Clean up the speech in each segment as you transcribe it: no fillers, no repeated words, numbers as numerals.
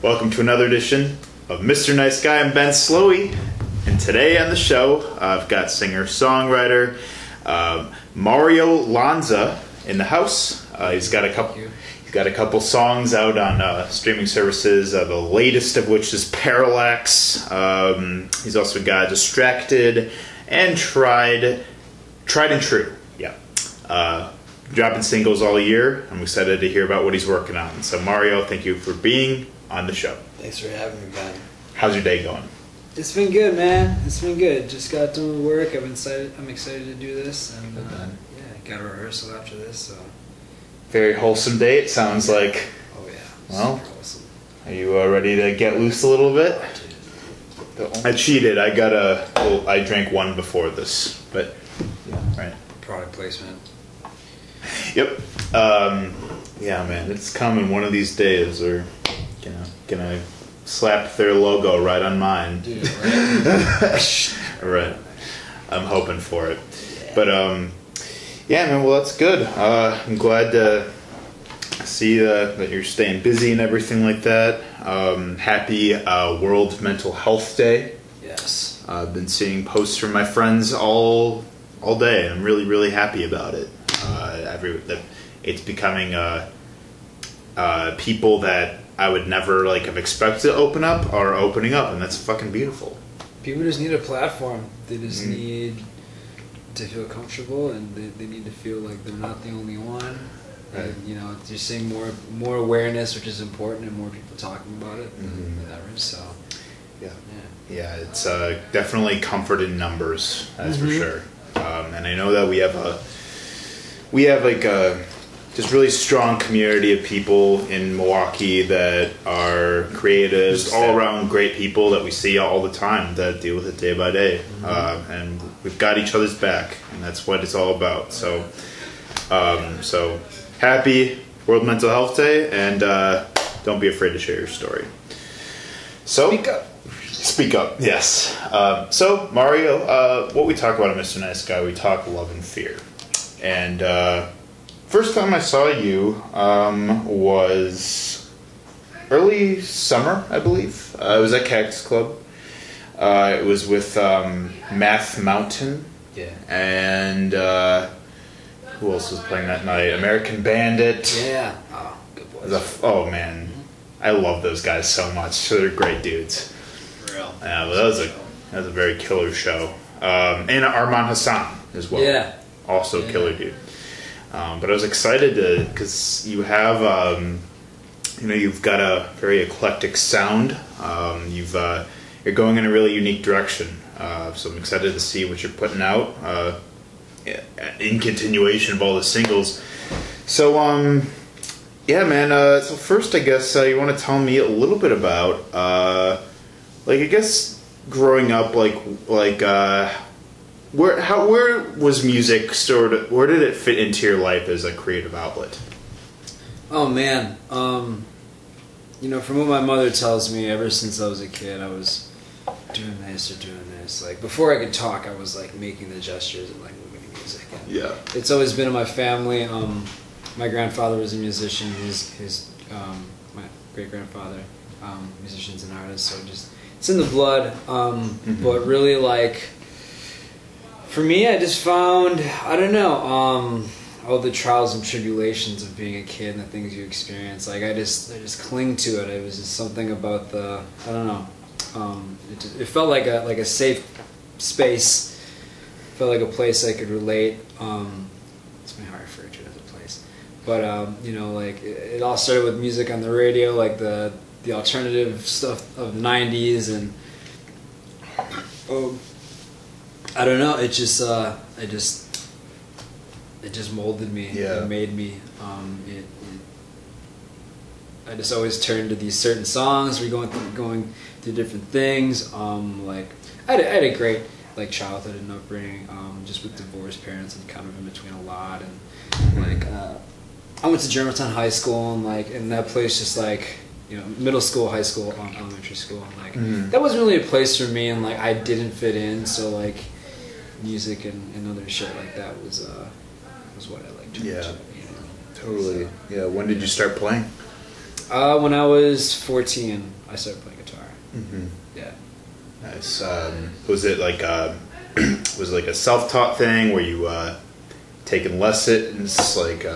Welcome to another edition of Mr. Nice Guy. I'm Ben Slowey, and today on the show I've got singer-songwriter Mario Lanza in the house. He's got a couple songs out on streaming services, the latest of which is Parallax. He's also got Distracted and Tried and True. Yeah, dropping singles all year. I'm excited to hear about what he's working on. So Mario, thank you for being on the show. Thanks for having me, Ben. How's your day going? It's been good, man. It's been good. Just got done with work. I'm excited to do this, and yeah, got a rehearsal after this, so. Very wholesome day, it sounds like. Oh yeah. Well, are you ready to get loose a little bit? I cheated. I drank one before this, but yeah, right. Product placement. Yep. Yeah, man, it's coming one of these days. Or gonna slap their logo right on mine. Dude, right? Right. I'm hoping for it, yeah. But yeah, man, well, that's good. I'm glad to see that you're staying busy and everything like that. Happy World Mental Health Day. Yes. I've been seeing posts from my friends all day. I'm really, really happy about it. It's becoming people that I would never have expected to open up are opening up, and that's fucking beautiful. People just need a platform. They just need to feel comfortable, and they need to feel like they're not the only one. Right. And, you're seeing more awareness, which is important, and more people talking about it than ever. So, yeah, it's definitely comfort in numbers, that's for sure. And I know that we have just really strong community of people in Milwaukee that are creatives, all around great people that we see all the time that deal with it day by day. And we've got each other's back, and that's what it's all about. So, so happy World Mental Health Day, and don't be afraid to share your story. So, speak up. Speak up, yes. So, Mario, what we talk about in Mr. Nice Guy, we talk love and fear. And first time I saw you was early summer, I believe. I was at Cactus Club. It was with Math Mountain. Yeah. And who else was playing that night? American Bandit. Yeah. Oh, good boys. Oh, man. I love those guys so much. They're great dudes. For real. Yeah, but that was a very killer show. And Arman Hassan as well. Yeah. Also killer dude. But I was excited because you have, you've got a very eclectic sound. You're going in a really unique direction. So I'm excited to see what you're putting out in continuation of all the singles. So, yeah, man. So first, I guess you want to tell me a little bit about, I guess growing up, where was music sort of? Where did it fit into your life as a creative outlet? Oh man, from what my mother tells me, ever since I was a kid, I was doing this or doing this. Like before I could talk, I was making the gestures and moving the music. And yeah, it's always been in my family. My grandfather was a musician. His my great grandfather, musicians and artists. So just it's in the blood. But really For me, I just found, I don't know, all the trials and tribulations of being a kid and the things you experience. I just cling to it. It was just something about the, I don't know. It felt like a safe space. It felt like a place I could relate. It's my heart referred to it as a place. But it all started with music on the radio, the alternative stuff of the 90s and. I don't know. It just molded me. Yeah. It made me. I just always turned to these certain songs. We're going through different things. I had a great childhood and upbringing. Just with divorced parents and kind of in between a lot. And I went to Germantown High School and that place just you know, middle school, high school, elementary school, and like that wasn't really a place for me, and like I didn't fit in, so like music and other shit like that was what I liked. Yeah, to, you know? Totally. So, yeah. When did you start playing? When I was 14, I started playing guitar. Yeah. Nice. Was it like was it like a self-taught thing? Were you taking lessons? Like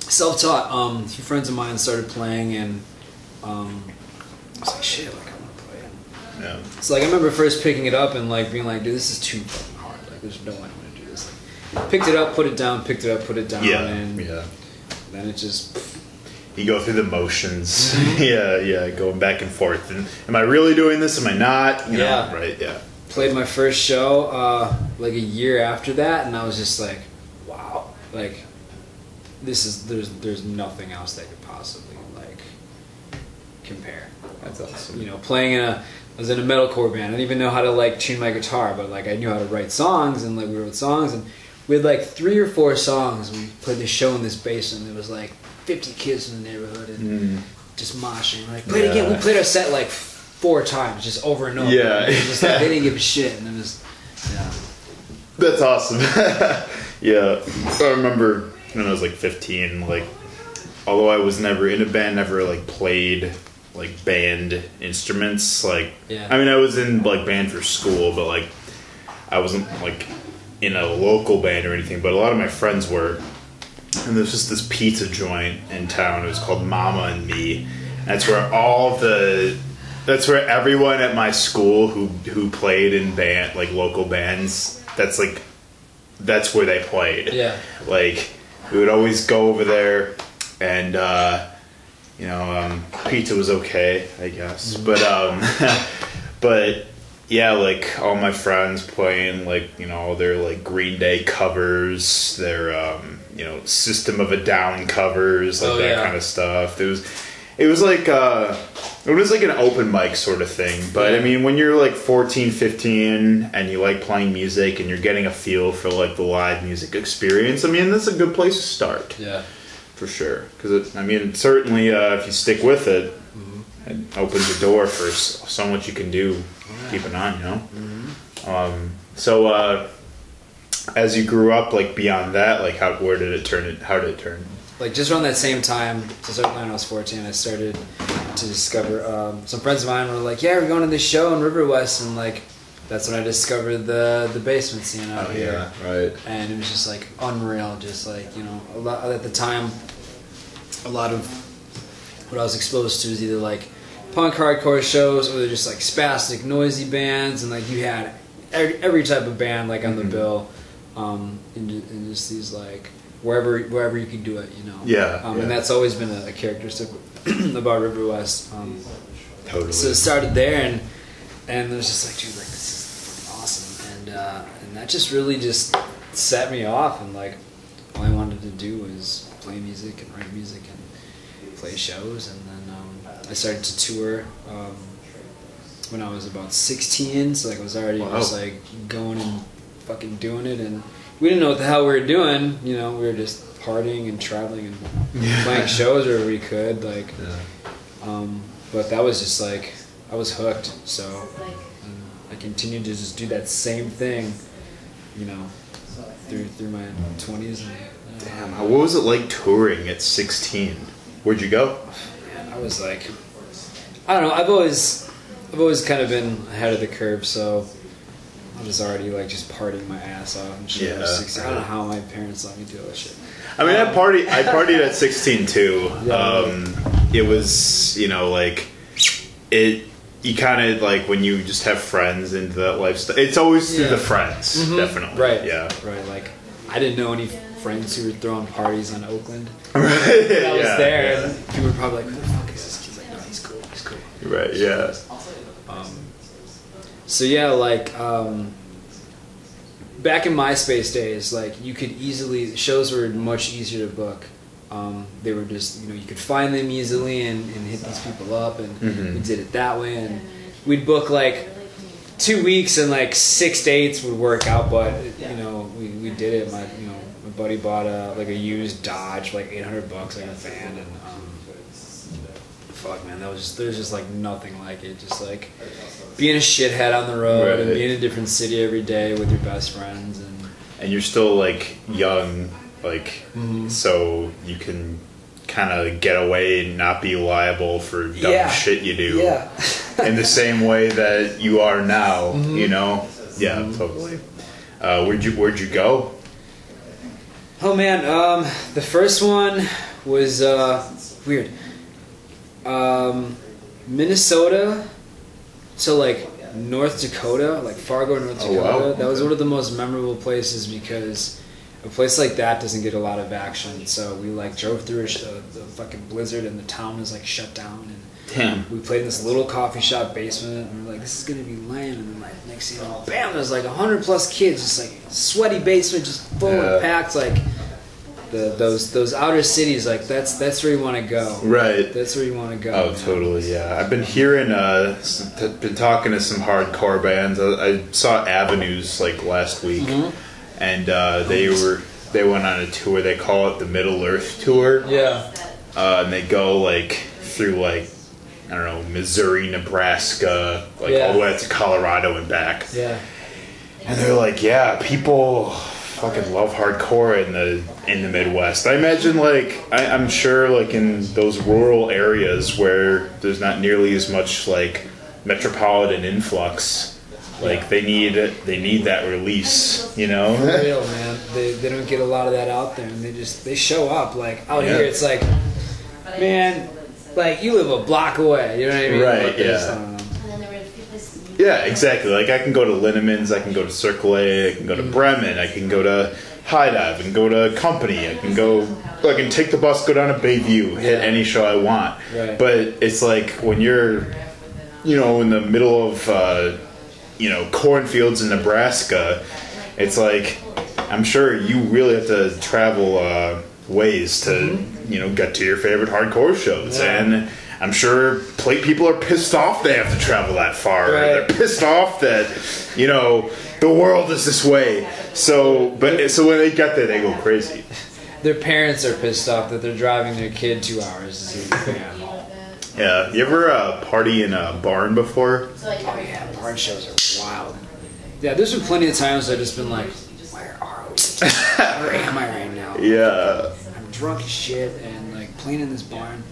self-taught. A few friends of mine started playing, and I was like, shit, like I want to play. And so like I remember first picking it up and like being like, dude, this is too fucking hard. Like there's no way I'm gonna do this. Like, picked it up, put it down, picked it up, put it down, and then it just. You go through the motions. Going back and forth. And am I really doing this? Am I not? You know, right, Played my first show like a year after that, and I was just like, wow, like this is there's nothing else that could possibly like compare. That's awesome. You know, playing in a I was in a metalcore band. I didn't even know how to like tune my guitar, but like I knew how to write songs, and like we wrote songs, and we had like 3 or 4 songs. We played this show in this basement. It was like 50 kids in the neighborhood and just moshing. Like played again. We played our set like 4 times, just over and over. Yeah, and just, like, they didn't give a shit, and it was. Yeah. That's awesome. I remember when I was like 15. Like, although I was never in a band, never like played like band instruments. Like, I mean, I was in like band for school, but like, I wasn't like in a local band or anything. But a lot of my friends were. And there's just this pizza joint in town. It was called Mama and Me. That's where that's where everyone at my school who played in band, like local bands, that's where they played. Yeah. Like we would always go over there, and pizza was okay, I guess. But but. Yeah, like all my friends playing, like, you know, all their like Green Day covers, their System of a Down covers, like kind of stuff. It was like an open mic sort of thing. But I mean, when you're like 14, 15 and you like playing music and you're getting a feel for like the live music experience, I mean, that's a good place to start. Yeah. For sure, cuz I mean, certainly if you stick with it, it opens the door for so much you can do. Keep it on, you know. So as you grew up, like beyond that, like how did it turn? Like just around that same time, when I was 14, I started to discover some friends of mine were like, yeah, we're going to this show in River West, and like that's when I discovered the basement scene out here. Right. And it was just like unreal, just like, you know, a lot at the time, a lot of what I was exposed to is either like punk hardcore shows, or they're just like spastic, noisy bands, and like you had every type of band like on the bill, and just these like wherever you could do it, you know. And that's always been a characteristic about River West. Totally. So it started there, and it was just like, dude, like this is fucking awesome, and that just really just set me off, and like all I wanted to do was play music and write music and play shows, and then. I started to tour when I was about 16, so like I was already just like going and fucking doing it, and we didn't know what the hell we were doing, you know, we were just partying and traveling and playing shows wherever we could, like, but that was just like, I was hooked, so I continued to just do that same thing, you know, through my 20s. And, damn, what was it like touring at 16? Where'd you go? I was like, I don't know, I've always kind of been ahead of the curve, so I was already like just partying my ass off and shit. Yeah. 16. I don't know how my parents let me do all that shit. I mean, I partied at 16 too. Yeah. It was, you know, like you kind of like when you just have friends into that lifestyle, it's always through the friends, definitely. Right. Yeah. Right. Like I didn't know any friends who were throwing parties on Oakland. Right. I was there, and people were probably like, he's cool. Right, yeah. So yeah, like, back in MySpace days, like, you could easily, shows were much easier to book. They were just, you know, you could find them easily and hit these people up, and we did it that way, and we'd book, like, 2 weeks and, like, 6 dates would work out, but, you know, we did it. My buddy bought, a used Dodge, like, $800, like, a van, and fuck, man, that was just, there's just like nothing like it. Just like being a shithead on the road, right, and being in a different city every day with your best friends, and you're still like young, like mm-hmm. so you can kind of get away and not be liable for dumb yeah. shit you do. Yeah. In the same way that you are now, mm-hmm. you know. Yeah, mm-hmm. totally. Where'd you go? Oh man, the first one was weird. Minnesota to like North Dakota, like Fargo, North Dakota. Oh, wow. That was one of the most memorable places because a place like that doesn't get a lot of action. So we like drove through the fucking blizzard and the town was like shut down. And damn. We played in this little coffee shop basement and we're like, this is gonna be lame. And then like next thing you know, bam, there's like 100+ kids, just like sweaty basement, just full yeah. and packed. Like those outer cities, like that's where you want to go. Right. That's where you want to go. Oh, man. Totally. Yeah. I've been hearing, been talking to some hardcore bands. I saw Avenues like last week, mm-hmm. and they went on a tour. They call it the Middle Earth tour. Yeah. And they go like through like, I don't know, Missouri, Nebraska, like yeah. all the way up to Colorado and back. Yeah. And they're like, yeah, people fucking love hardcore in the Midwest. I imagine, like, I'm sure, like, in those rural areas where there's not nearly as much like metropolitan influx, like they need that release, you know? For real, man. They don't get a lot of that out there, and they show up. Like out yeah. here, it's like, man, like you live a block away, you know what I mean? Right, yeah. Yeah, exactly. Like I can go to Linnemans, I can go to Circle A, I can go to Bremen, I can go to High Dive, I can go to Company, I can take the bus, go down to Bayview, hit any show I want. Right. But it's like when you're, you know, in the middle of, you know, cornfields in Nebraska, it's like I'm sure you really have to travel ways to, mm-hmm. you know, get to your favorite hardcore shows yeah. and. I'm sure plate people are pissed off they have to travel that far. Right. They're pissed off that, you know, the world is this way. So when they get there, they go crazy. Their parents are pissed off that they're driving their kid 2 hours to see the band. Yeah. You ever party in a barn before? Oh, yeah. Barn shows are wild. Yeah, there's been plenty of times I've just been like, where are we? Where am I right now? Yeah. I'm drunk as shit and, like, playing in this barn.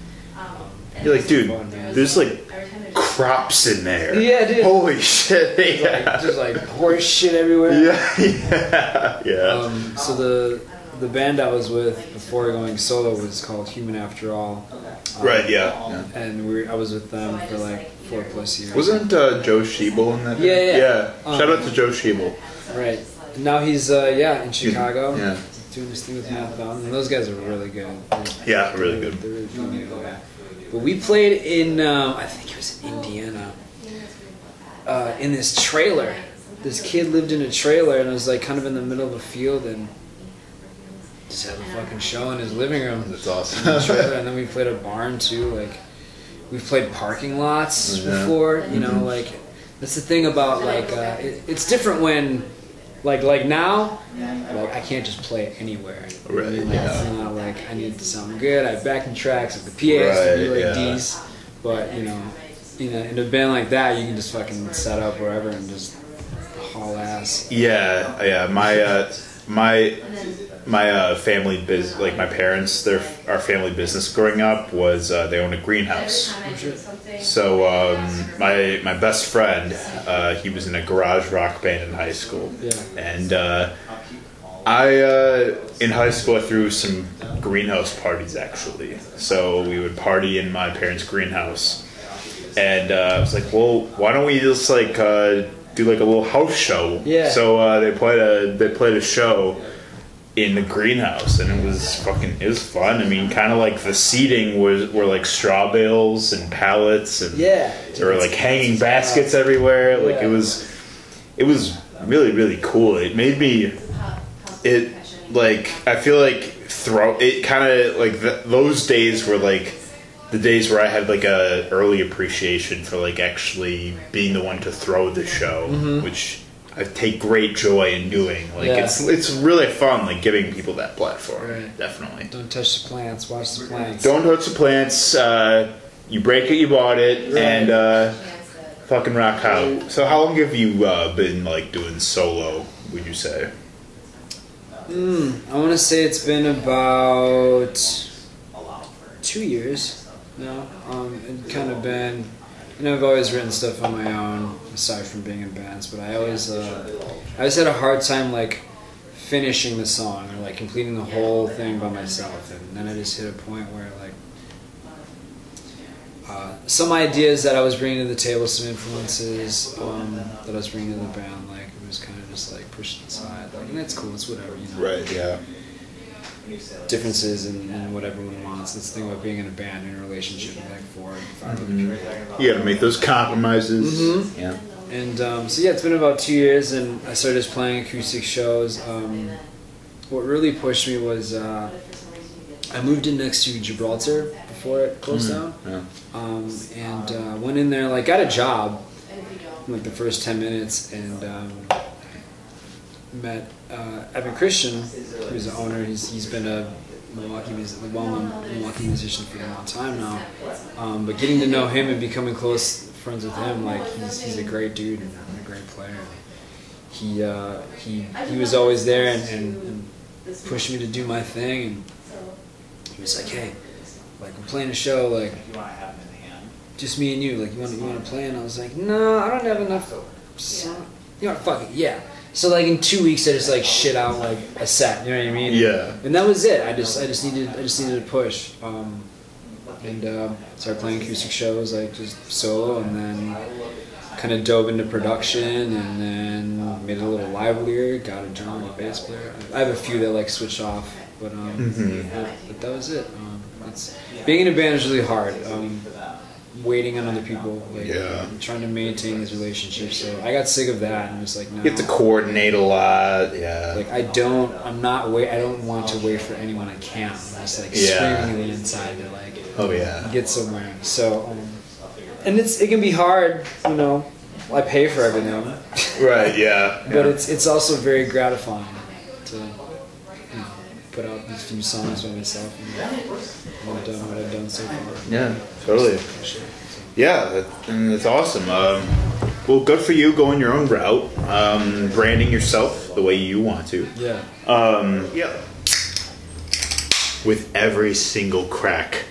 You're like, dude, there's like crops in there. Yeah, dude. Holy shit. Yeah. There's like horse shit everywhere. Yeah. Yeah. So the band I was with before going solo was called Human After All. Right, yeah. And I was with them for like 4+ years. Wasn't Joe Schiebel in that band? Yeah, yeah. Yeah. Shout out to Joe Schiebel. Right. Now he's, in Chicago. Yeah. Doing this thing with Math Mountain. And those guys are really good. Yeah, really good. They're really funny. But we played in, I think it was Indiana, in this trailer. This kid lived in a trailer, and it was like kind of in the middle of a field, and just had a fucking show in his living room. That's awesome. In the trailer. And then we played a barn too. Like we've played parking lots yeah. before, you know. Mm-hmm. Like that's the thing about like it's different when like now, like I can't just play it anywhere. Right. Like, yeah. It's not like I need to sound good. I have backing tracks like the PAs, right, to be like yeah. D's, but you know, in a band like that, you can just fucking set up wherever and just haul ass. Yeah, yeah. My family business, like my parents, our family business growing up was they owned a greenhouse. So my best friend, he was in a garage rock band in high school, yeah. and I in high school I threw some greenhouse parties actually. So we would party in my parents' greenhouse, and I was like, well, why don't we just like do like a little house show? Yeah. So they played a show in the greenhouse, and it was fun. I mean, kind of like the seating were like straw bales and pallets, and yeah, there were like hanging baskets everywhere. Yeah. Like it was really, really cool. It made me, it like I feel like it kind of like those days were like the days where I had like a early appreciation for like actually being the one to throw the show, mm-hmm. which I take great joy in doing. Like yeah. it's really fun, like giving people that platform. Right. Definitely. Don't touch the plants. Watch the plants. Don't touch the plants. You break it, you bought it, right. And fucking rock out. So how long have you been like doing solo, would you say? I want to say it's been about 2 years now. It's kind of been, you know, I've always written stuff on my own, aside from being in bands, but I always had a hard time like finishing the song or like completing the whole thing by myself, and then I just hit a point where like some ideas that I was bringing to the table, some influences that I was bringing to the band, like it was kind of just like pushed aside, like, and that's cool, it's whatever, you know. Right, yeah. Differences and what everyone wants. That's the thing about being in a band, in a relationship, like 4 or 5 mm-hmm. You gotta make those compromises. Mm-hmm. Yeah. And so yeah, it's been about 2 years, and I started just playing acoustic shows. What really pushed me was I moved in next to Gibraltar before it closed down. Yeah. And went in there, like got a job in like the first 10 minutes, and met Evan Christian, who's the owner. He's been a Milwaukee well-known Milwaukee musician for a long time now. But getting to know him and becoming close friends with him, like he's a great dude and a great player. He was always there and pushed me to do my thing. And he was like, hey, like we're playing a show, like just me and you. Like you want to play? And I was like, no, I don't have enough. So, you know, fuck it, yeah. So like in 2 weeks I just like shit out like a set, you know what I mean? Yeah. And that was it. I just needed a push. And started playing acoustic shows like just solo, and then kind of dove into production, and then made it a little livelier. Got a drummer and a bass player. I have a few that like switch off, but but that was it. Being in a band is really hard. Waiting on other people, like, yeah. Trying to maintain these relationships. So I got sick of that, and I'm just like, no. You have to coordinate a lot, yeah. Like I don't want to wait for anyone. I can't. I'm just like screaming the inside to like, oh yeah, get somewhere. So, and it can be hard, you know. I pay for everything, right? Yeah. But it's also very gratifying to put out these few songs by myself and done what I've done so far. Yeah, totally. Yeah, that's awesome. Well, good for you going your own route, branding yourself the way you want to. Yeah. Yeah. With every single crack.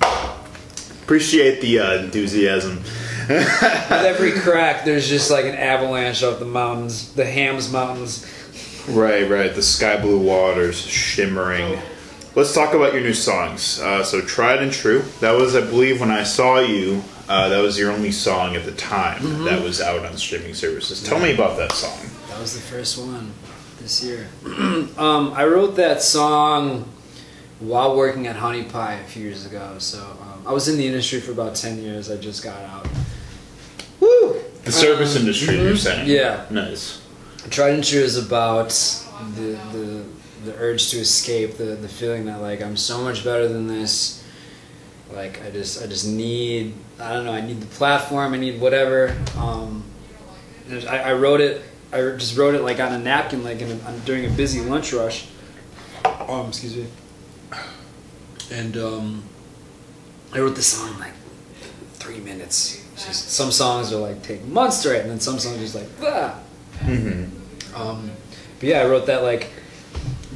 Appreciate the enthusiasm. With every crack, there's just like an avalanche off the mountains, the Hams Mountains. Right. The sky blue waters shimmering. Let's talk about your new songs. So Tried and True. That was, I believe, when I saw you, that was your only song at the time that was out on streaming services. Tell me about that song. That was the first one this year. I wrote that song while working at Honey Pie a few years ago. So I was in the industry for about 10 years. I just got out. Woo! The service industry, you're saying? Yeah. Nice. Tried and True is about the urge to escape, the feeling that like I'm so much better than this. Like I just need, I don't know, I need the platform, I need whatever. I wrote it. I just wrote it like on a napkin, like during a busy lunch rush. Excuse me. And I wrote the song like 3 minutes. Just, some songs are like take months to write, and then some songs are just like ah. Mm-hmm. But yeah, I wrote that like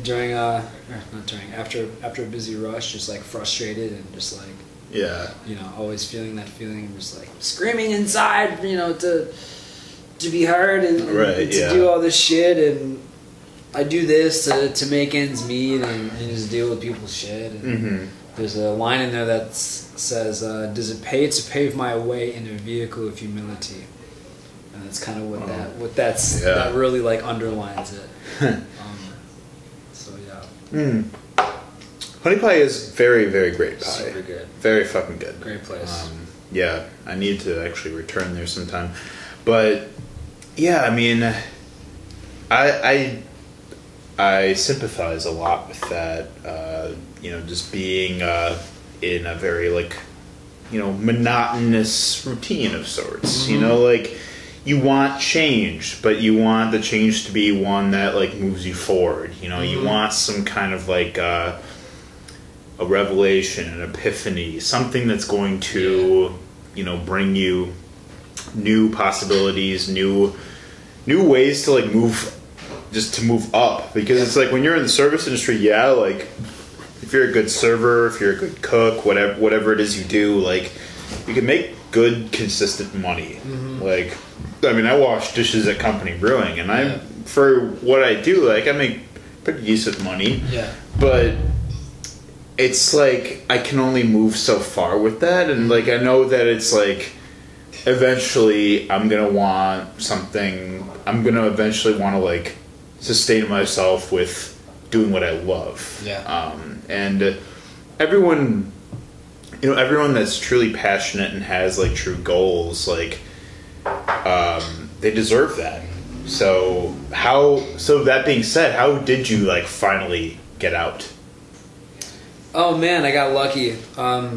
after a busy rush, just like frustrated and just like, yeah, you know, always feeling that feeling, just like screaming inside, you know, to be heard and to do all this shit, and I do this to make ends meet and just deal with people's shit. And there's a line in there that says, "Does it pay to pave my way in a vehicle of humility?" And that's kind of that really like underlines it. So yeah. Honey Pie is very, very great pie. Super good. Very fucking good. Great place. Yeah, I need to actually return there sometime. But yeah, I mean, I sympathize a lot with that. You know, just being in a very like, you know, monotonous routine of sorts. You know, like. You want change, but you want the change to be one that like moves you forward. You know, you want some kind of like a revelation, an epiphany, something that's going to, you know, bring you new possibilities, new ways to like move up. Because it's like when you're in the service industry, like if you're a good server, if you're a good cook, whatever it is you do, like you can make good consistent money. Mm-hmm. Like, I mean, I wash dishes at Company Brewing, and I for what I do, like I make pretty decent money. Yeah, but it's like I can only move so far with that, and like I know that it's like eventually I'm gonna want something. I'm gonna eventually want to like sustain myself with doing what I love. Yeah, and everyone. You know, everyone that's truly passionate and has, like, true goals, like, they deserve that. So that being said, how did you, like, finally get out? Oh, man, I got lucky.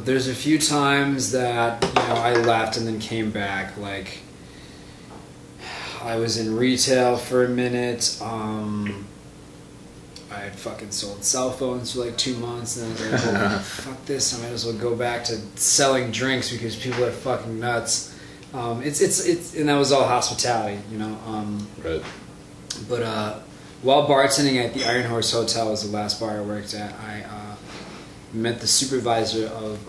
There's a few times that, you know, I left and then came back. Like, I was in retail for a minute, I had fucking sold cell phones for like 2 months, and then I was like, well, fuck this, I might as well go back to selling drinks because people are fucking nuts. And that was all hospitality, you know. Right. But while bartending at the Iron Horse Hotel was the last bar I worked at, I met the supervisor of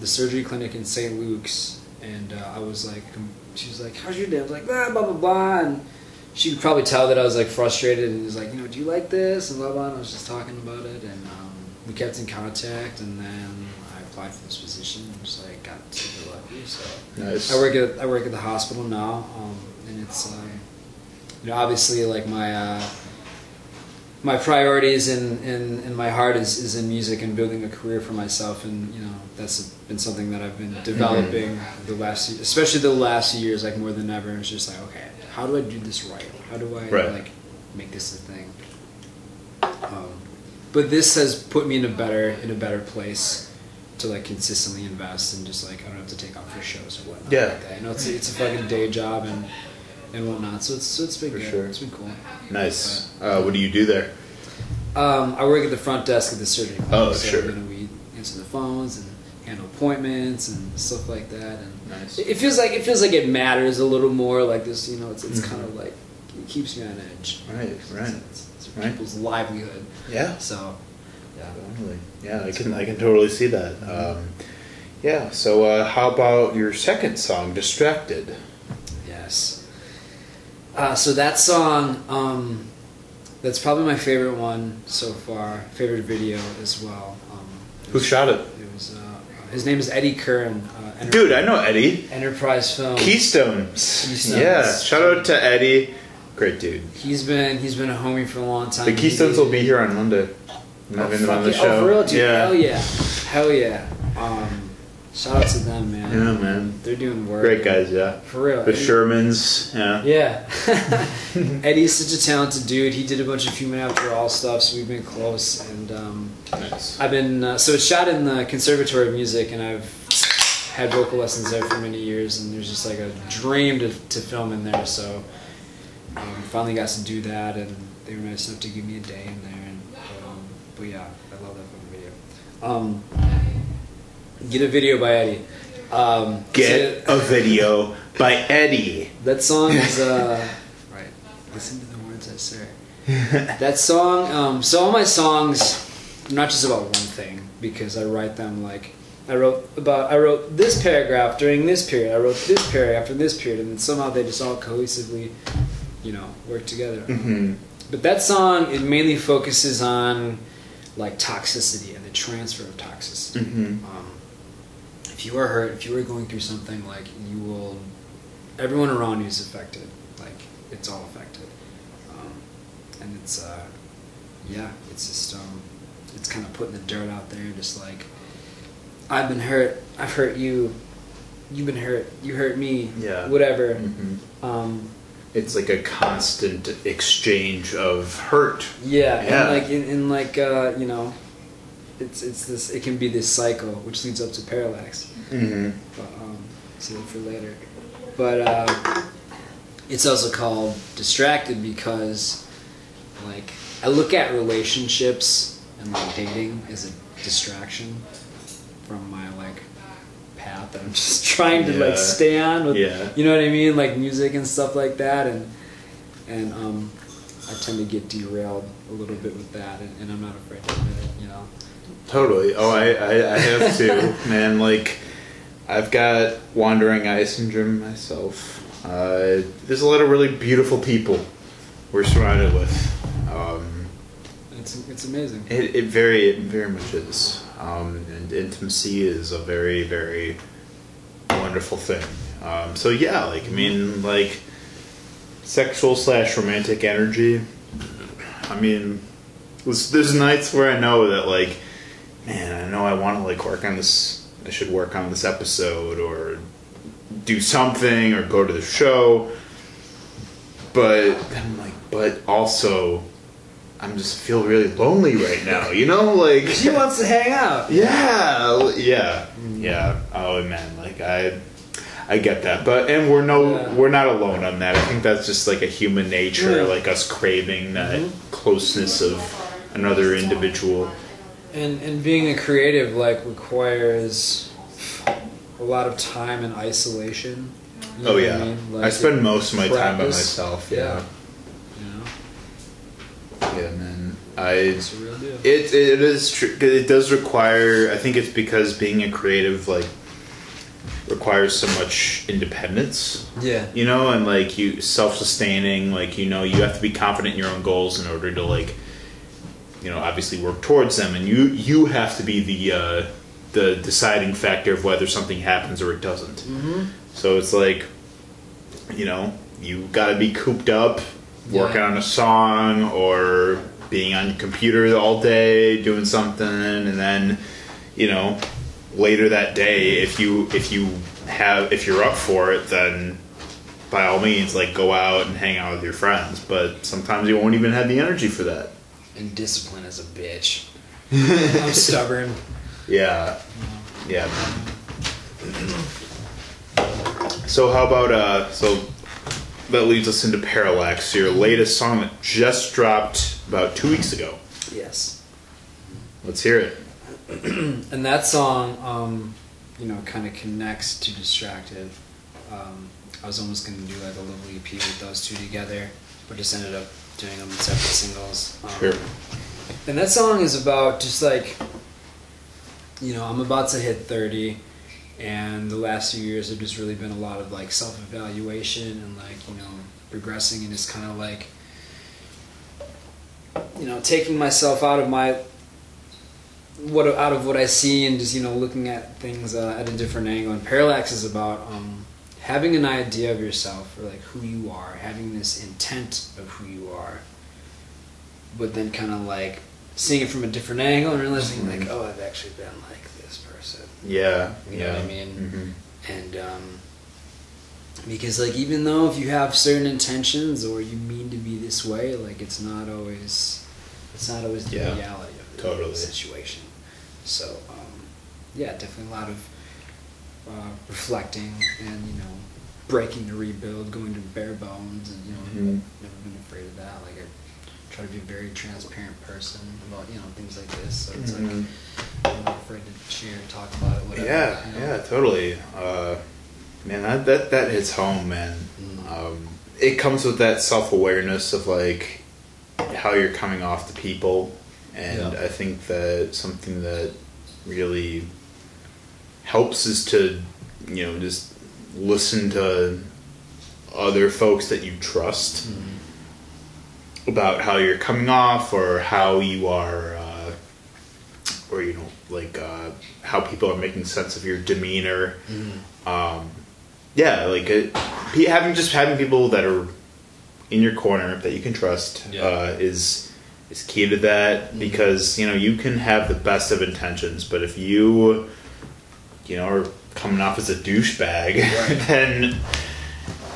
the surgery clinic in St. Luke's, and I was like, she was like, how's your day? I was like, blah, blah, blah, blah. And she could probably tell that I was like frustrated, and was like, you know, do you like this and blah blah. And I was just talking about it, and we kept in contact, and then I applied for this position, and just like got super lucky. So nice. I work at the hospital now, and it's you know, obviously like my my priorities and my heart is in music and building a career for myself, and you know that's been something that I've been developing the last few years like more than ever. And it's just like, okay, how do I do this right? How do I like make this a thing? But this has put me in a better place to like consistently invest, and just like I don't have to take off for shows or whatnot. Yeah, like that. You know, it's a fucking day job and whatnot. So it's been for good. Sure. It's been cool. Nice. But, what do you do there? I work at the front desk at the surgery clinic. Oh, so, sure. You know, we answer the phones and handle appointments and stuff like that, and nice. It feels like it matters a little more. Like this, you know, it's kind of like it keeps me on edge. Right, right. It's right. People's livelihood. Yeah. So, yeah. Totally. Yeah, I can totally see that. Yeah. So, how about your second song, "Distracted"? Yes. So that song, that's probably my favorite one so far. Favorite video as well. Who shot it? It was. His name is Eddie Curran. Dude, I know Eddie. Enterprise Film. Keystones. Yeah, shout out to Eddie. Great dude. He's been a homie for a long time. The Keystones will be here on Monday. I'm having them on the show. Oh, for real, dude? Yeah. Hell yeah. Shout out to them, man. Yeah, man. They're doing work. Great guys, yeah. For real. The Shermans, yeah. Yeah. Eddie's such a talented dude. He did a bunch of Human After All stuff, so we've been close. And nice. I've been so it's shot in the Conservatory of Music, and I've had vocal lessons there for many years. And there's just like a dream to film in there, so finally got to do that. And they were nice enough to give me a day in there. And but yeah, I love that fucking video. Get a video by Eddie. A video by Eddie. That song is right. Listen to the words I say. That song. So all my songs, I'm not just about one thing, because I write them like I wrote this paragraph during this period. I wrote this paragraph in this period, and then somehow they just all cohesively, you know, work together. Mm-hmm. But that song, it mainly focuses on like toxicity and the transfer of toxicity. Mm-hmm. If you are hurt, if you are going through something, like everyone around you is affected. Like it's all affected, and it's it's just it's kind of putting the dirt out there, just like I've been hurt, I've hurt you, you've been hurt, you hurt me, yeah, whatever. Mm-hmm. It's like a constant exchange of hurt. Yeah, yeah. and you know. It's this. It can be this cycle, which leads up to Parallax. Mm-hmm. But, save it for later. But it's also called Distracted because, like, I look at relationships and like dating as a distraction from my like path that I'm just trying to like stay on with, you know what I mean, like music and stuff like that, and I tend to get derailed a little bit with that, and I'm not afraid to admit it, you know. Totally. Oh, I have too, man. Like, I've got wandering eye syndrome myself. There's a lot of really beautiful people we're surrounded with. It's amazing. It very much is. And intimacy is a very, very wonderful thing. So yeah, like, I mean, like, sexual / romantic energy. I mean, there's nights where I know that, like, man, I know I want to, like, work on this, I should work on this episode or do something or go to the show. But then I'm like, but also, I'm just feel really lonely right now, you know? Like, she wants to hang out. Yeah, yeah, yeah. Oh man, like I get that, but we're not alone on that. I think that's just like a human nature, like us craving that closeness of another individual. And being a creative like requires a lot of time in isolation. You know what I mean? Like, I spend most of my time by myself. Yeah. Yeah, man. It's a real deal. It is true. It does require. I think it's because being a creative like requires so much independence. Yeah. You know, and like you self-sustaining. Like, you know, you have to be confident in your own goals in order to, like, you know, obviously work towards them. And you have to be the deciding factor of whether something happens or it doesn't. Mm-hmm. So it's like, you know, you got to be cooped up. Working on a song or being on your computer all day doing something, and then, you know, later that day, if you're up for it, then by all means, like, go out and hang out with your friends. But sometimes you won't even have the energy for that. And discipline is a bitch. I'm stubborn. Yeah. Yeah, man. So how about that leads us into Parallax, your latest song that just dropped about 2 weeks ago. Yes. Let's hear it. And that song, you know, kind of connects to Distracted. I was almost going to do like a little EP with those two together, but just ended up doing them in separate singles. Sure. And that song is about just like, you know, I'm about to hit 30. And the last few years have just really been a lot of like self-evaluation and like, you know, progressing, and it's kind of like, you know, taking myself out of what I see, and just, you know, looking at things at a different angle. And Parallax is about having an idea of yourself, or like who you are, having this intent of who you are, but then kind of like seeing it from a different angle and realizing like, oh, I've actually been like this person. Yeah, you know what I mean? Mm-hmm. And because like, even though if you have certain intentions or you mean to be this way, like it's not always the reality of the situation. So yeah, definitely a lot of reflecting and, you know, breaking the rebuild, going to bare bones, and, you know, I've never been afraid of that. Like, I try to be a very transparent person about, you know, things like this. So it's like, I'm not afraid to share and talk about it, whatever. Yeah, you know? Yeah, totally. Man, that hits home, man. It comes with that self-awareness of like how you're coming off to people, and I think that something that really helps is to, you know, just listen to other folks that you trust about how you're coming off, or how you are, or, you know, like, how people are making sense of your demeanor. Yeah, like, having people that are in your corner that you can trust is key to that, because, you know, you can have the best of intentions, but if you know, are coming off as a douchebag, then,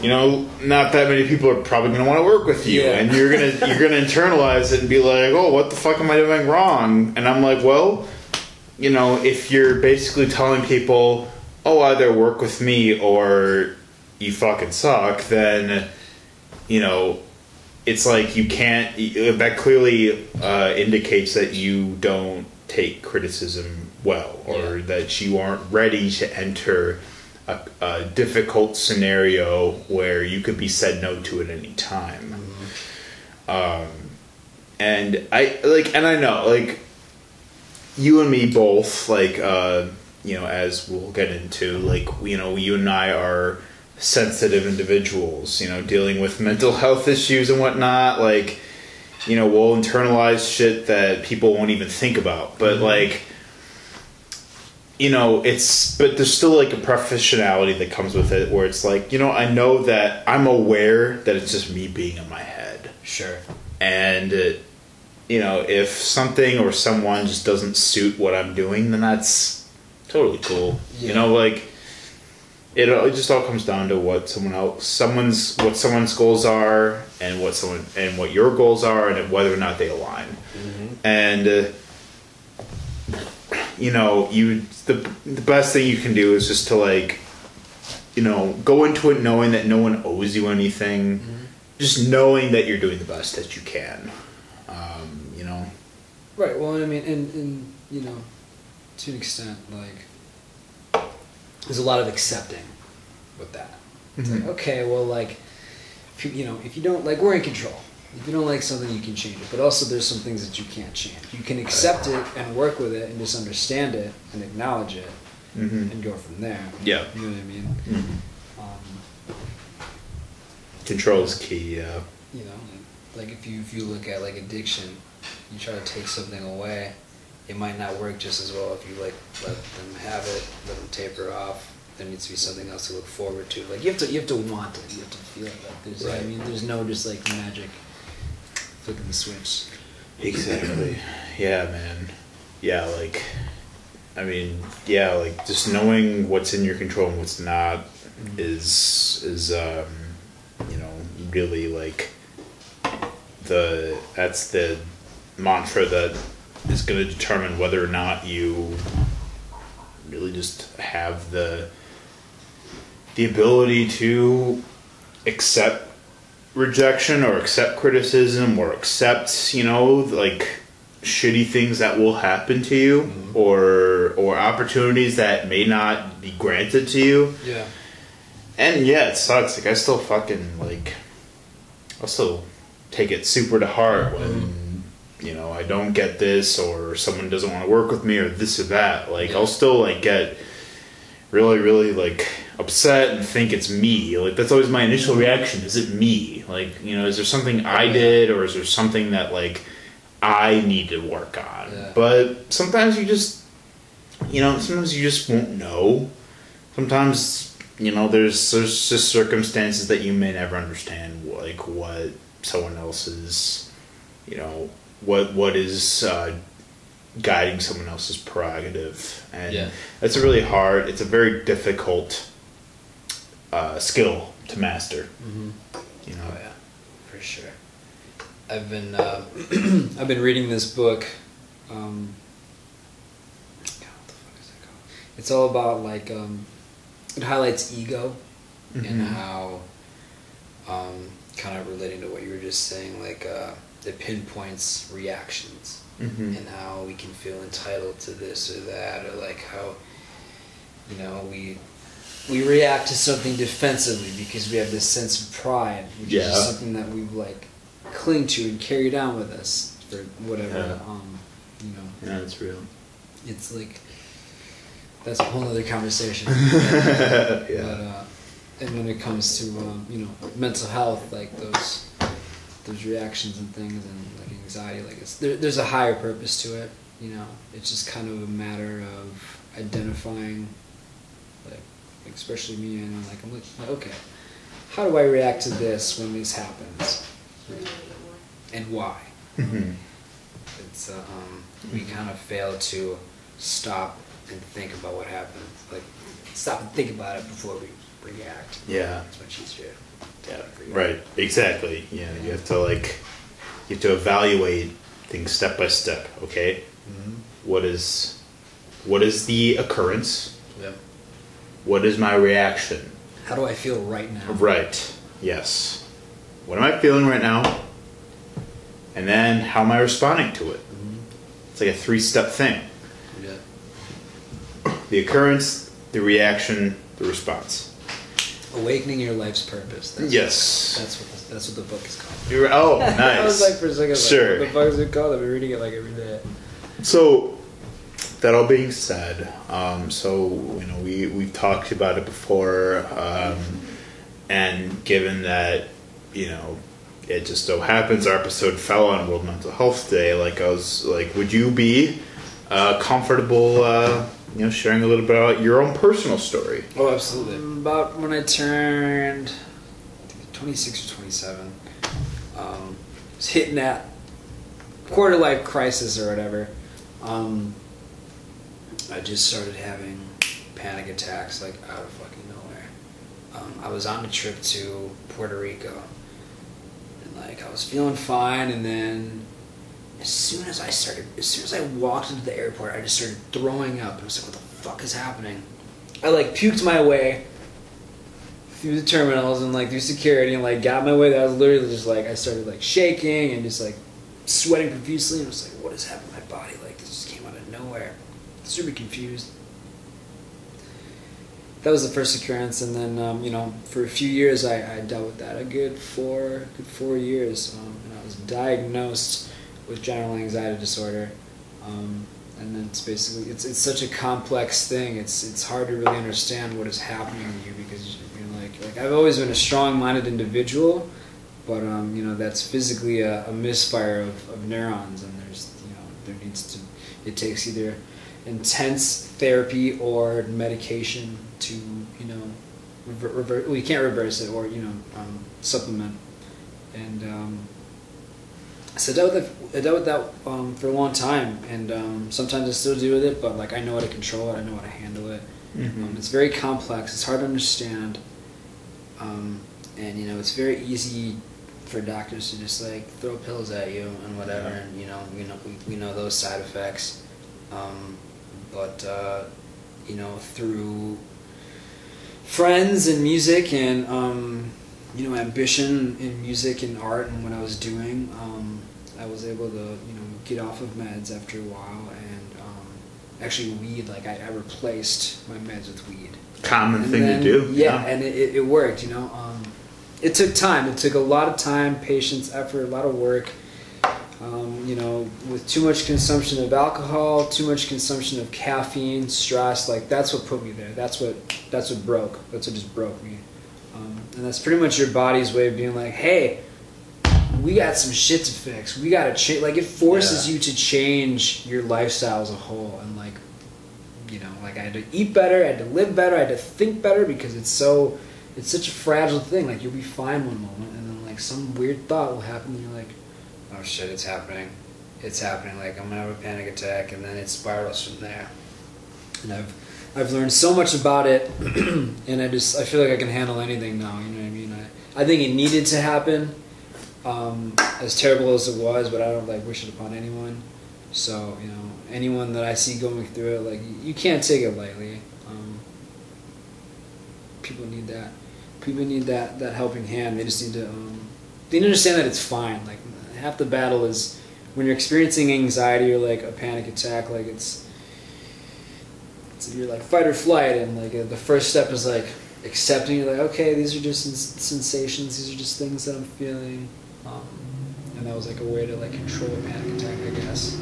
you know, not that many people are probably going to want to work with you, and you're gonna internalize it and be like, oh, what the fuck am I doing wrong? And I'm like, well, you know, if you're basically telling people, oh, either work with me or you fucking suck, then, you know, it's like you can't. That clearly indicates that you don't take criticism well, or that you aren't ready to enter a difficult scenario where you could be said no to at any time. And I like, and I know, like, you and me both, like, you know, as we'll get into, like, you know, you and I are sensitive individuals, you know, dealing with mental health issues and whatnot. Like, you know, we'll internalize shit that people won't even think about, but like, you know, it's, but there's still like a professionality that comes with it where it's like, you know, I know that I'm aware that it's just me being in my head. Sure. And you know, if something or someone just doesn't suit what I'm doing, then that's totally cool. Yeah. You know, like it just all comes down to what someone's goals are and what your goals are and whether or not they align. And you know, the best thing you can do is just to, like, you know, go into it knowing that no one owes you anything, just knowing that you're doing the best that you can, you know? Right, well, I mean, and you know, to an extent, like, there's a lot of accepting with that. It's like, okay, well, like, if you don't, like, we're in control. If you don't like something, you can change it. But also there's some things that you can't change. You can accept it and work with it and just understand it and acknowledge it and go from there. Yeah. You know what I mean? Control is key, yeah. You know, like if you look at like addiction, you try to take something away, it might not work just as well if you like let them have it, let them taper off. There needs to be something else to look forward to. Like you have to want it, you have to feel it. Like, there's I mean, there's no just like magic flipping the switch. Exactly. Yeah, man. Yeah, like, I mean, yeah, like, just knowing what's in your control and what's not is you know, really, like, that's the mantra that is going to determine whether or not you really just have the ability to accept rejection or accept criticism or accept, you know, like shitty things that will happen to you or opportunities that may not be granted to you. Yeah. And yeah, it sucks. Like I still fucking like I'll still take it super to heart when, you know, I don't get this or someone doesn't want to work with me or this or that. Like I'll still like get really, really like upset and think it's me. Like that's always my initial reaction. Is it me? Like, you know, is there something I did or is there something that like I need to work on? Yeah. But sometimes you just, you know, sometimes you just won't know. Sometimes, you know, there's just circumstances that you may never understand, like what someone else's, you know, what is guiding someone else's prerogative, and that's a really hard, it's a very difficult skill to master. You know, for sure. I've been I've been reading this book. God, what the fuck is that called? It's all about like it highlights ego and how kind of relating to what you were just saying, like it pinpoints reactions. And how we can feel entitled to this or that, or like how, you know, we react to something defensively because we have this sense of pride, which is something that we like cling to and carry down with us for whatever. You know, it's real. It's like that's a whole other conversation. And when it comes to you know, mental health, like those reactions and things and like anxiety, like it's, there's a higher purpose to it, you know. It's just kind of a matter of identifying, like especially me, and I'm looking like, okay, how do I react to this when this happens, and why? It's we kind of fail to stop and think about what happened, like stop and think about it before we react. Yeah, it's much easier. Yeah, right, exactly. Yeah, you have to like, you have to evaluate things step by step. Okay, what is the occurrence? Yeah. What is my reaction? How do I feel right now? Right. Yes. What am I feeling right now? And then how am I responding to it? It's like a three-step thing. the occurrence, the reaction, the response. Awakening Your Life's Purpose. That's yes. That's what the book is called. You're, oh, nice. I was like for a second, sure. Like, what the fuck is it called? I've been reading it like every day. So, that all being said, we've talked about it before, and given that, you know, it just so happens our episode fell on World Mental Health Day, would you be comfortable, sharing a little bit about your own personal story? Oh, absolutely. About when I turned 26 or 27, I was hitting that quarter-life crisis or whatever. I just started having panic attacks, like, out of fucking nowhere. I was on a trip to Puerto Rico, and, I was feeling fine, and then... As soon as I walked into the airport, I just started throwing up. I was like, what the fuck is happening? I puked my way through the terminals and through security and got my way there. I was literally just I started shaking and just sweating profusely. And I was like, what is happening to my body? This just came out of nowhere. Super confused. That was the first occurrence. And then, for a few years, I dealt with that. A good four years. And I was diagnosed with general anxiety disorder, and then it's such a complex thing. It's hard to really understand what is happening to you, because you're I've always been a strong-minded individual, but that's physically a misfire of neurons, and it takes either intense therapy or medication to reverse. Well, you can't reverse it, or supplement, and. So I dealt with that for a long time, and sometimes I still deal with it, but I know how to control it, I know how to handle it. Mm-hmm. It's very complex, it's hard to understand, and it's very easy for doctors to just throw pills at you and whatever, yeah. And we know those side effects, but through friends and music and ambition in music and art and what I was doing, I was able to, get off of meds after a while, and actually weed, I replaced my meds with weed. Common thing to do. Yeah, and it worked, It took time. It took a lot of time, patience, effort, a lot of work. With too much consumption of alcohol, too much consumption of caffeine, stress, that's what put me there. That's what broke. That's what just broke me. And that's pretty much your body's way of being hey, we got some shit to fix. We got to change. It forces you to change your lifestyle as a whole. And, I had to eat better. I had to live better. I had to think better, because it's such a fragile thing. You'll be fine one moment, and then, some weird thought will happen, and you're oh, shit, it's happening. It's happening. I'm going to have a panic attack, and then it spirals from there. And I've learned so much about it, and I feel I can handle anything now, you know what I mean? I think it needed to happen, as terrible as it was, but I don't, wish it upon anyone. So, anyone that I see going through it, you can't take it lightly. People need that. People need that helping hand. They just need to, they need to understand that it's fine. Half the battle is when you're experiencing anxiety or, a panic attack, you're fight or flight, and the first step is accepting. You're okay, these are just sensations, these are just things that I'm feeling, and that was a way to control a panic attack, I guess.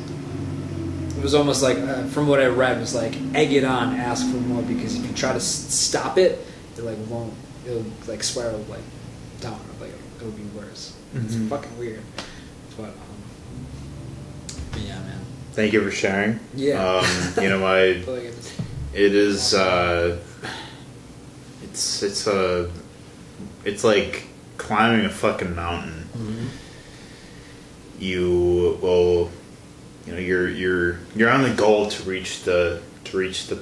It was almost from what I read, it was egg it on, ask for more, because if you try to stop it, it won't, it'll spiral down, it'll be worse. Mm-hmm. It's fucking weird, but yeah, man. Thank you for sharing. Yeah. It is, it's like climbing a fucking mountain. Mm-hmm. You're on the goal to reach the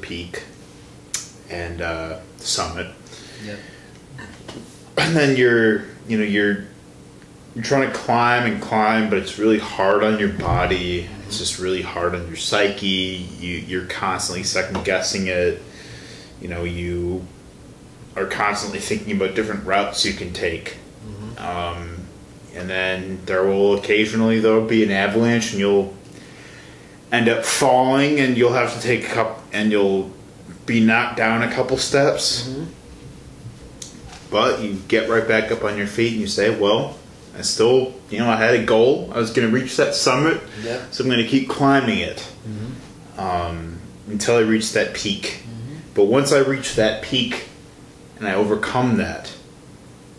peak and, summit. Yep. And then you're trying to climb, but it's really hard on your body. It's just really hard on your psyche. You're constantly second guessing it. You are constantly thinking about different routes you can take. Mm-hmm. And then there'll be an avalanche, and you'll end up falling, and you'll have to take a couple, and you'll be knocked down a couple steps, but you get right back up on your feet and you say, well, I still, you know, I had a goal. I was going to reach that summit, so I'm going to keep climbing it until I reach that peak. But once I reach that peak and I overcome that,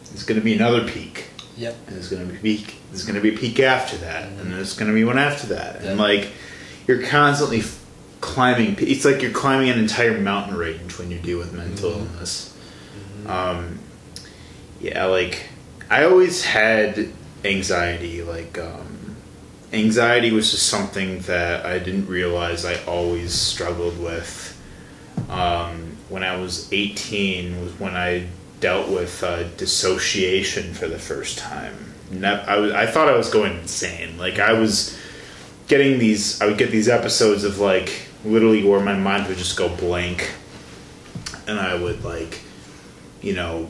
there's going to be another peak. And there's going to be a peak. There's going to be a peak after that, and there's going to be one after that. And like, you're constantly climbing. It's like you're climbing an entire mountain range when you deal with mental illness. Yeah, like I always had anxiety. Like anxiety was just something that I didn't realize I always struggled with. When I was 18 was when I dealt with dissociation for the first time. I thought I was going insane. Like I was getting these, I would get these episodes of like literally where my mind would just go blank, and I would like, you know,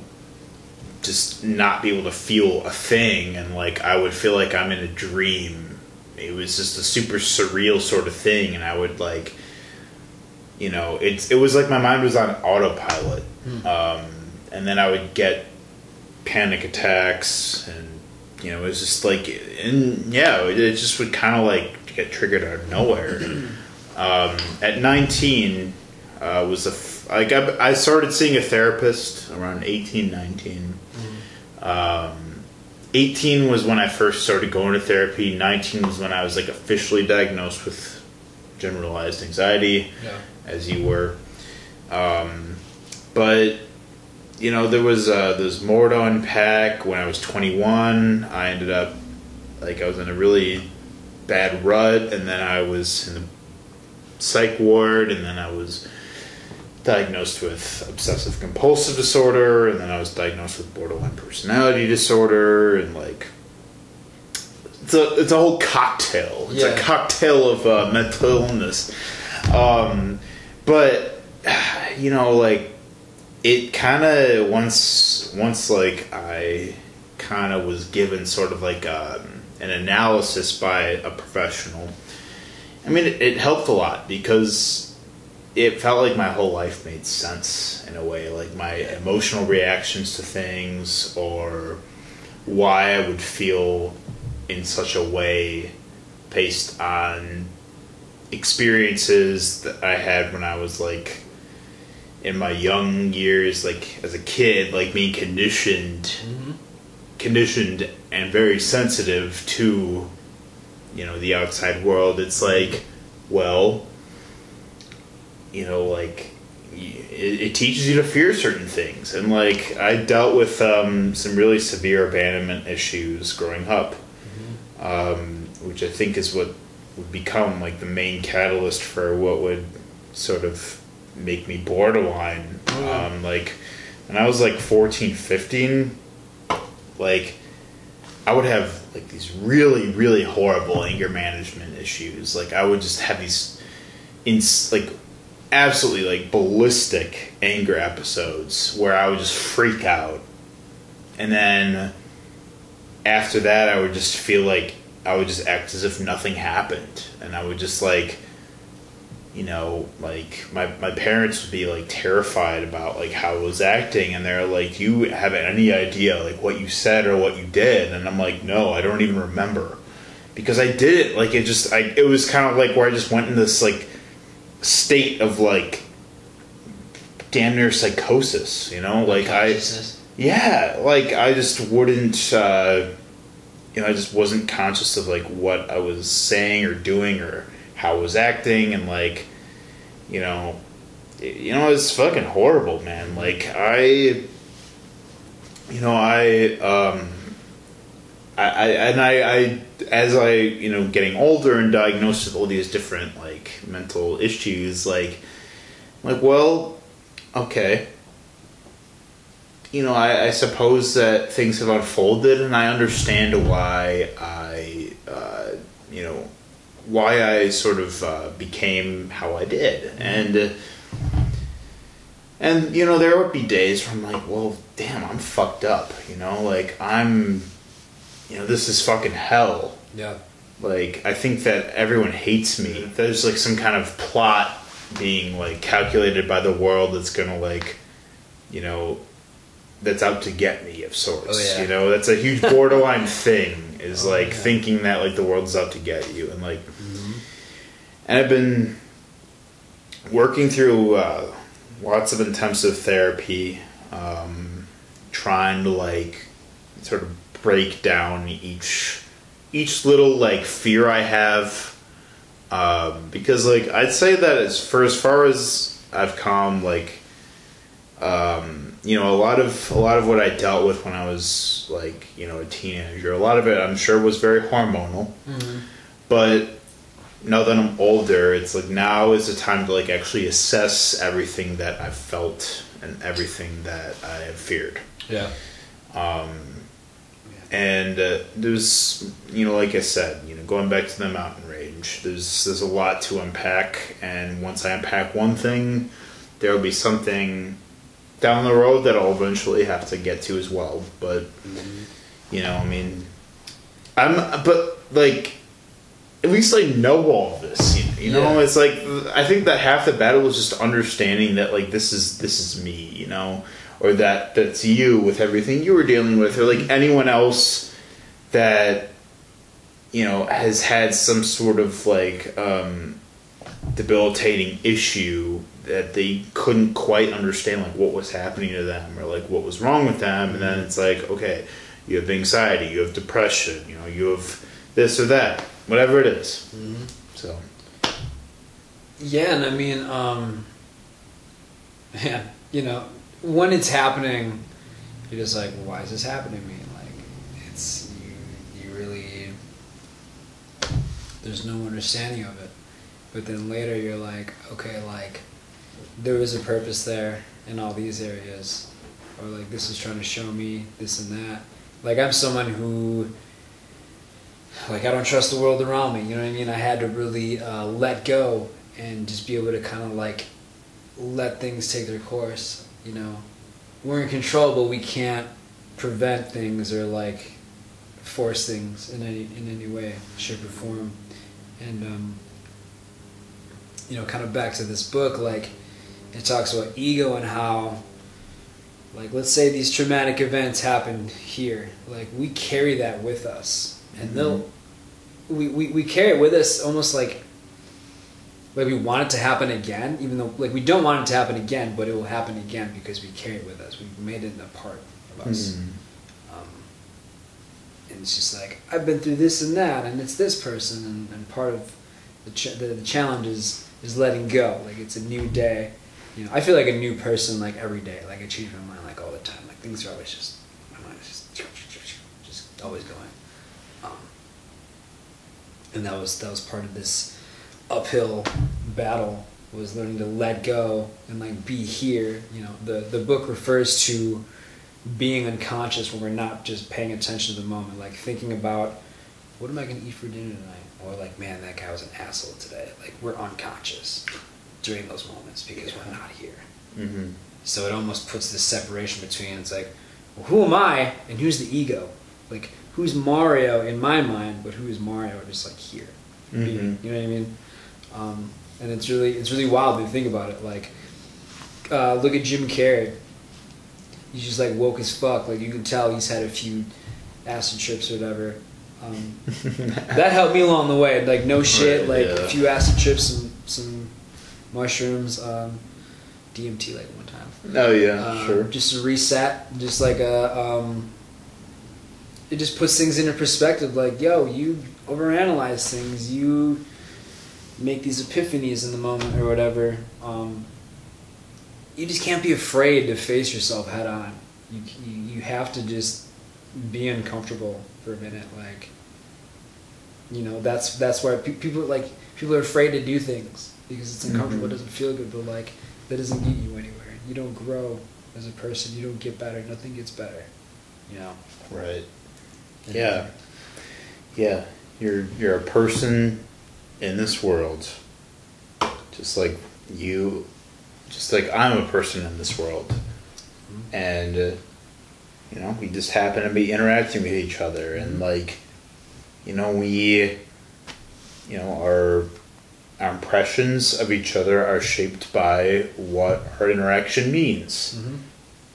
just not be able to feel a thing, and like I would feel like I'm in a dream. It was just a super surreal sort of thing, and I would like, you know, it was like my mind was on autopilot. And then I would get panic attacks, and, you know, it was just like, and yeah, it just would kind of like get triggered out of nowhere. At 19, I started seeing a therapist around 18, 19. 18 was when I first started going to therapy. 19 was when I was like officially diagnosed with generalized anxiety. As you were, but you know, there was there's more to unpack. When I was 21, I ended up like I was in a really bad rut, and then I was in the psych ward, and then I was diagnosed with obsessive compulsive disorder, and then I was diagnosed with borderline personality disorder, and like it's a whole cocktail. It's a cocktail of mental illness. But, you know, like, it kind of, once like, I kind of was given sort of like an analysis by a professional. I mean, it helped a lot because it felt like my whole life made sense in a way. Like, my emotional reactions to things, or why I would feel in such a way based on experiences that I had when I was like in my young years, like as a kid, like being conditioned and very sensitive to, you know, the outside world. It's like, well, you know, like it teaches you to fear certain things. And like I dealt with some really severe abandonment issues growing up, which I think is what would become like the main catalyst for what would sort of make me borderline. Like when I was like 14, 15, like I would have like these really, really horrible anger management issues. Like I would just have these like absolutely like ballistic anger episodes where I would just freak out. And then after that, I would just feel like I would just act as if nothing happened, and I would just like, you know, like my parents would be like terrified about like how I was acting, and they're like, "You have any idea like what you said or what you did?" And I'm like, "No, I don't even remember," because I did it. Like it was kind of like where I just went in this like state of like damn near psychosis, you know? Like I just wouldn't. You know, I just wasn't conscious of like what I was saying or doing or how I was acting, and like, you know, it's fucking horrible, man. Like as I, you know, getting older and diagnosed with all these different like mental issues, like, well, okay. You know, I suppose that things have unfolded, and I understand why I sort of became how I did. And you know, there would be days where I'm like, well, damn, I'm fucked up, you know? Like, I'm, you know, this is fucking hell. Yeah. Like, I think that everyone hates me. There's, like, some kind of plot being like calculated by the world that's gonna like, you know, that's out to get me of sorts. Oh, yeah. You know, that's a huge borderline thing, is like thinking that like the world's out to get you, and like, and I've been working through lots of intensive therapy, trying to like sort of break down each little like fear I have, because like I'd say that as far as I've come, like, you know, a lot of what I dealt with when I was like, you know, a teenager, a lot of it I'm sure was very hormonal, but now that I'm older, it's like now is the time to like actually assess everything that I've felt and everything that I have feared. Yeah. And there's, you know, like I said, you know, going back to the mountain range, there's a lot to unpack, and once I unpack one thing, there will be something down the road that I'll eventually have to get to as well. But you know, I mean, at least I know all of this. You know, it's like I think that half the battle is just understanding that like this is me. You know. Or that's you with everything you were dealing with, or like anyone else that, you know, has had some sort of like debilitating issue that they couldn't quite understand, like what was happening to them or like what was wrong with them. And then it's like, okay, you have anxiety, you have depression, you know, you have this or that, whatever it is. So yeah, and I mean, yeah, you know, when it's happening, you're just like, well, why is this happening to me? Like, it's you really, there's no understanding of it. But then later you're like, okay, like there was a purpose there in all these areas, or like this is trying to show me this and that. Like, I'm someone who, like, I don't trust the world around me, you know what I mean? I had to really let go and just be able to kind of like let things take their course. You know, we're in control, but we can't prevent things or like force things in any way, shape, or form. And you know, kind of back to this book, like it talks about ego and how, like, let's say these traumatic events happen here, like we carry that with us, and we carry it with us almost like. Like we want it to happen again, even though like we don't want it to happen again, but it will happen again because we carry it with us. We've made it a part of us. And it's just like, I've been through this and that, and it's this person, and part of the challenge is letting go. Like, it's a new day. You know, I feel like a new person like every day. Like, I change my mind like all the time. Like, things are always just, my mind is just always going. And that was part of this uphill battle, was learning to let go and like be here. You know, the book refers to being unconscious when we're not just paying attention to the moment, like thinking about what am I going to eat for dinner tonight, or like, man, that guy was an asshole today. Like, we're unconscious during those moments because we're not here. So it almost puts this separation between, it's like, well, who am I and who's the ego? Like, who's Mario in my mind, but who is Mario just like here? You know what I mean? And it's really wild to think about it. Like, look at Jim Carrey. He's just like woke as fuck. Like, you can tell he's had a few acid trips or whatever. That helped me along the way. Like, no shit. Like, a few acid trips, some mushrooms, DMT like one time. Oh yeah, sure. Just a reset. Just like a. It just puts things into perspective. Like, yo, you overanalyze things. You make these epiphanies in the moment or whatever. You just can't be afraid to face yourself head on. You have to just be uncomfortable for a minute. Like, you know, that's why people are afraid to do things, because it's uncomfortable. It doesn't feel good, but like that doesn't get you anywhere. You don't grow as a person. You don't get better. Nothing gets better. You know. Right. And yeah. You're a person in this world, just like I'm a person in this world, and you know, we just happen to be interacting with each other, and like, you know, we, you know, are our impressions of each other are shaped by what our interaction means. Mm-hmm.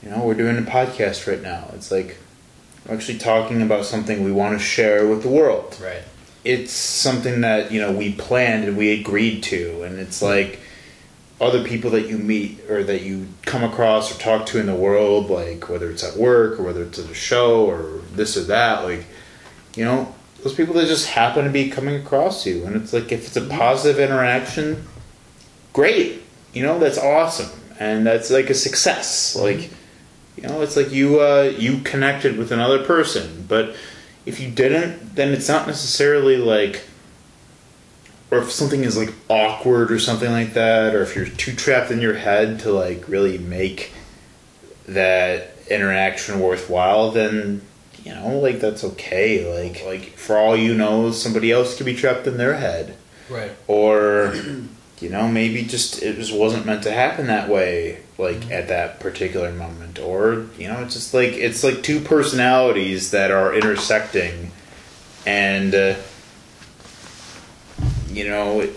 You know, we're doing a podcast right now. It's like we're actually talking about something we want to share with the world. Right. It's something that, you know, we planned and we agreed to. And it's like other people that you meet or that you come across or talk to in the world, like whether it's at work or whether it's at a show or this or that, like, you know, those people that just happen to be coming across you. And it's like, if it's a positive interaction, great. You know, that's awesome. And that's like a success. Like, you know, it's like you connected with another person. But if you didn't, then it's not necessarily like, or if something is like awkward or something like that, or if you're too trapped in your head to like really make that interaction worthwhile, then, you know, like that's okay. Like for all you know, somebody else could be trapped in their head. Right. Or, you know, maybe just it just wasn't meant to happen that way, like at that particular moment. Or, you know, it's just like it's like two personalities that are intersecting, and you know,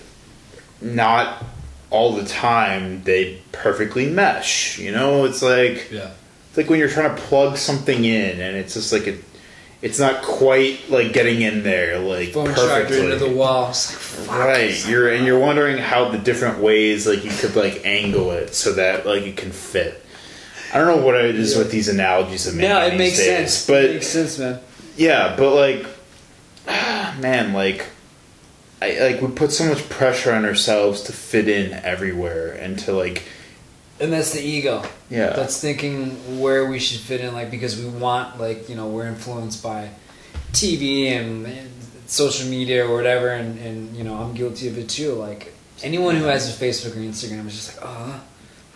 not all the time they perfectly mesh. You know, it's like it's like when you're trying to plug something in, and it's just like it's not quite like getting in there, like phone perfectly into the wall. It's like, right, you're wondering how the different ways like you could like angle it so that like it can fit. I don't know what it is with these analogies. No, it makes sense. But it makes sense, man. Yeah, but like, man, like we put so much pressure on ourselves to fit in everywhere and to like. And that's the ego. Yeah. That's thinking where we should fit in, like, because we want, like, you know, we're influenced by TV and social media or whatever, and you know, I'm guilty of it too. Like, anyone who has a Facebook or Instagram is just like, oh,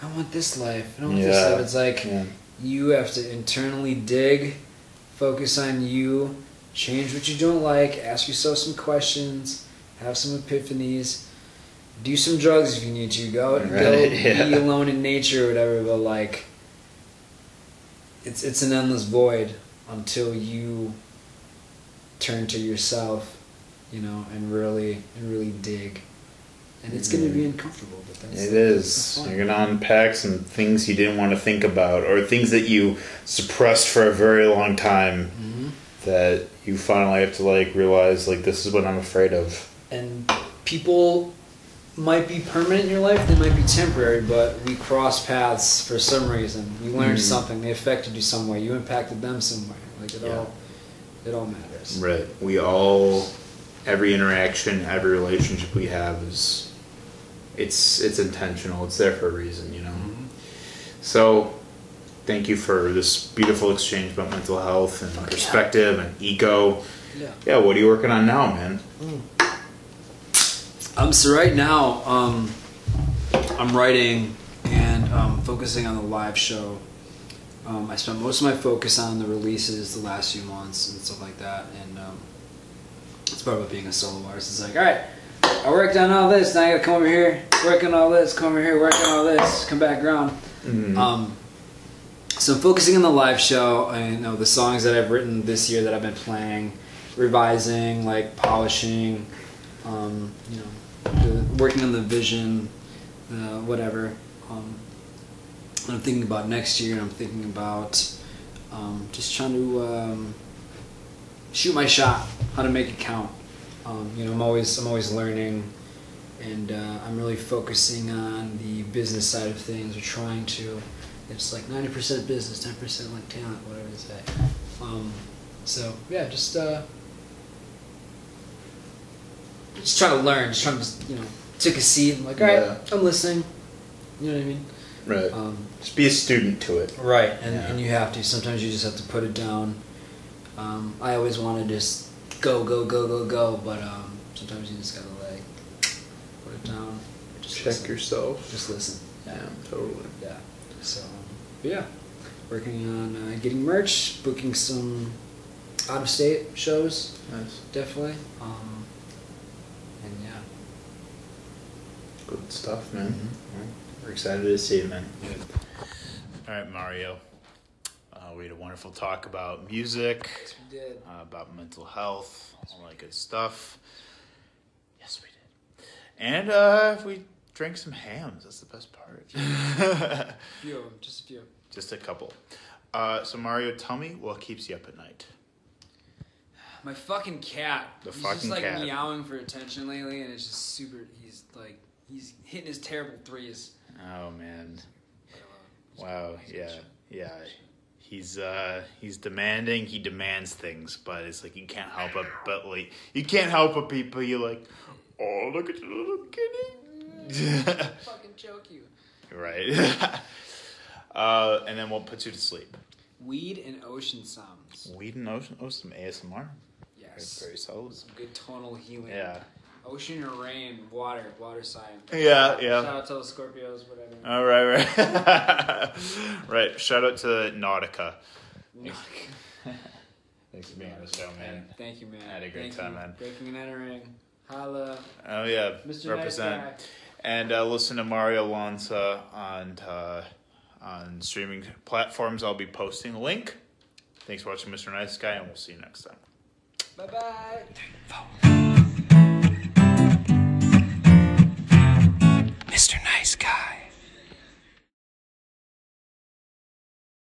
I want this life. I don't want this life. It's like, you have to internally dig, focus on you, change what you don't like, ask yourself some questions, have some epiphanies. Do some drugs if you need to. Go be alone in nature or whatever. But like, it's an endless void until you turn to yourself, you know, and really dig. And it's going to be uncomfortable. But that's fun. You're going to unpack some things you didn't want to think about, or things that you suppressed for a very long time that you finally have to like realize, like, this is what I'm afraid of. And people might be permanent in your life, they might be temporary, but we cross paths for some reason. You learned something, they affected you some way, you impacted them some way. Like, it all matters. Right. We all, every interaction, every relationship we have is, it's intentional, it's there for a reason, you know? Mm-hmm. So, thank you for this beautiful exchange about mental health and perspective and ego. Yeah, what are you working on now, man? So right now, I'm writing and focusing on the live show. I spent most of my focus on the releases the last few months and stuff like that. And it's part of being a solo artist. It's like, all right, I worked on all this. Now I got to come over here, work on all this, come over here, work on all this, come back around. Mm-hmm. So I'm focusing on the live show. I know the songs that I've written this year that I've been playing, revising, like polishing, you know, working on the vision, whatever. I'm thinking about next year, and I'm thinking about just trying to shoot my shot, how to make it count. You know, I'm always learning, and I'm really focusing on the business side of things. We're trying to, it's like 90% business, 10% like talent, whatever they say. So yeah, just. Just trying to learn, just trying to, you know, took a seat. I'm like, all right, I'm listening. You know what I mean? Right. Just be a student to it. Right, and you have to. Sometimes you just have to put it down. I always want to just go, but sometimes you just got to, like, put it down. Just check yourself. Just listen. Yeah, totally. Yeah. So, yeah. Working on getting merch, booking some out-of-state shows. Nice. Definitely. Good stuff, man. Mm-hmm. We're excited to see you, man. Good. All right, Mario. We had a wonderful talk about music. Yes, we did. About mental health, all that good stuff. Yes, we did. And if we drink some hams, that's the best part. A few of them, just a few. Just a couple. So Mario, tell me what keeps you up at night. My fucking cat. He's just meowing for attention lately, and it's just super. He's hitting his terrible threes. Oh man! Wow. Yeah. He's demanding. He demands things, but it's like you can't help it. But like you can't help but people. You're like, oh look at your little kitty. Fucking choke you. Right. And then what puts you to sleep? Weed and ocean sounds. Weed and ocean? Oh, some ASMR? Yes. Very solid. Some good tonal healing. Yeah. Ocean or rain, water, water sign. Yeah. Shout out to the Scorpios, whatever. All right. Right. Shout out to Nautica. Thanks for being on the show, man. Thank you, man. I had a great time, man. Breaking and entering. Holla. Oh, yeah. Mr. Represent. Nice Guy. And listen to Mario Lanza on streaming platforms. I'll be posting a link. Thanks for watching Mr. Nice Guy, and we'll see you next time. Bye-bye.